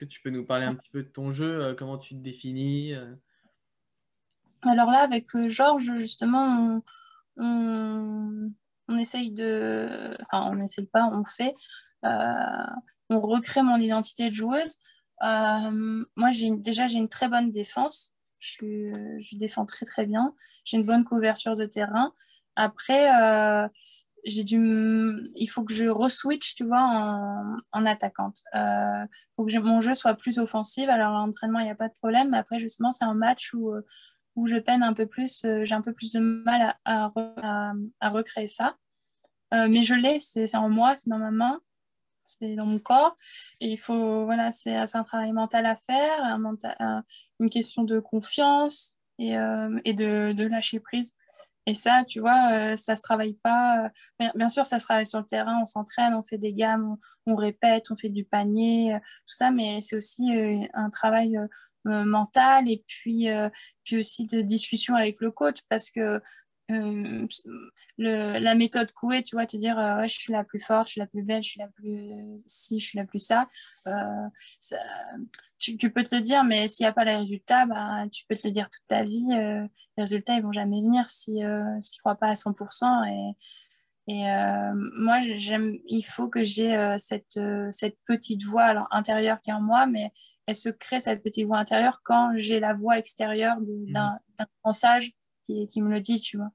que tu peux nous parler un petit peu de ton jeu, comment tu te définis? Alors là, avec Georges, justement, on essaye de... Enfin, on n'essaye pas, on fait. On recrée mon identité de joueuse. Moi, j'ai une très bonne défense. Je défends très, très bien. J'ai une bonne couverture de terrain. Après, il faut que je re-switch, tu vois, en attaquante. Il faut que mon jeu soit plus offensif. Alors, l'entraînement, il n'y a pas de problème. Mais après, justement, c'est un match où je peine un peu plus. J'ai un peu plus de mal à recréer ça. Mais je l'ai. C'est en moi, c'est dans ma main, c'est dans mon corps. Et il faut, voilà, c'est un travail mental à faire, une question de confiance et de lâcher prise. Et ça, tu vois, ça se travaille pas. Bien sûr, ça se travaille sur le terrain, on s'entraîne, on fait des gammes, on répète, on fait du panier, tout ça, mais c'est aussi un travail mental et puis aussi de discussion avec le coach, parce que la méthode Coué, tu vois, te dire ouais, je suis la plus forte, je suis la plus belle, je suis la plus si, je suis la plus ça, tu peux te le dire, mais s'il n'y a pas les résultats, bah, tu peux te le dire toute ta vie, les résultats ils vont jamais venir si tu ne crois pas à 100%. Et moi, il faut que j'ai cette petite voix, alors, intérieure qui est en moi, mais elle se crée, cette petite voix intérieure, quand j'ai la voix extérieure d'un message qui me le dit, tu vois.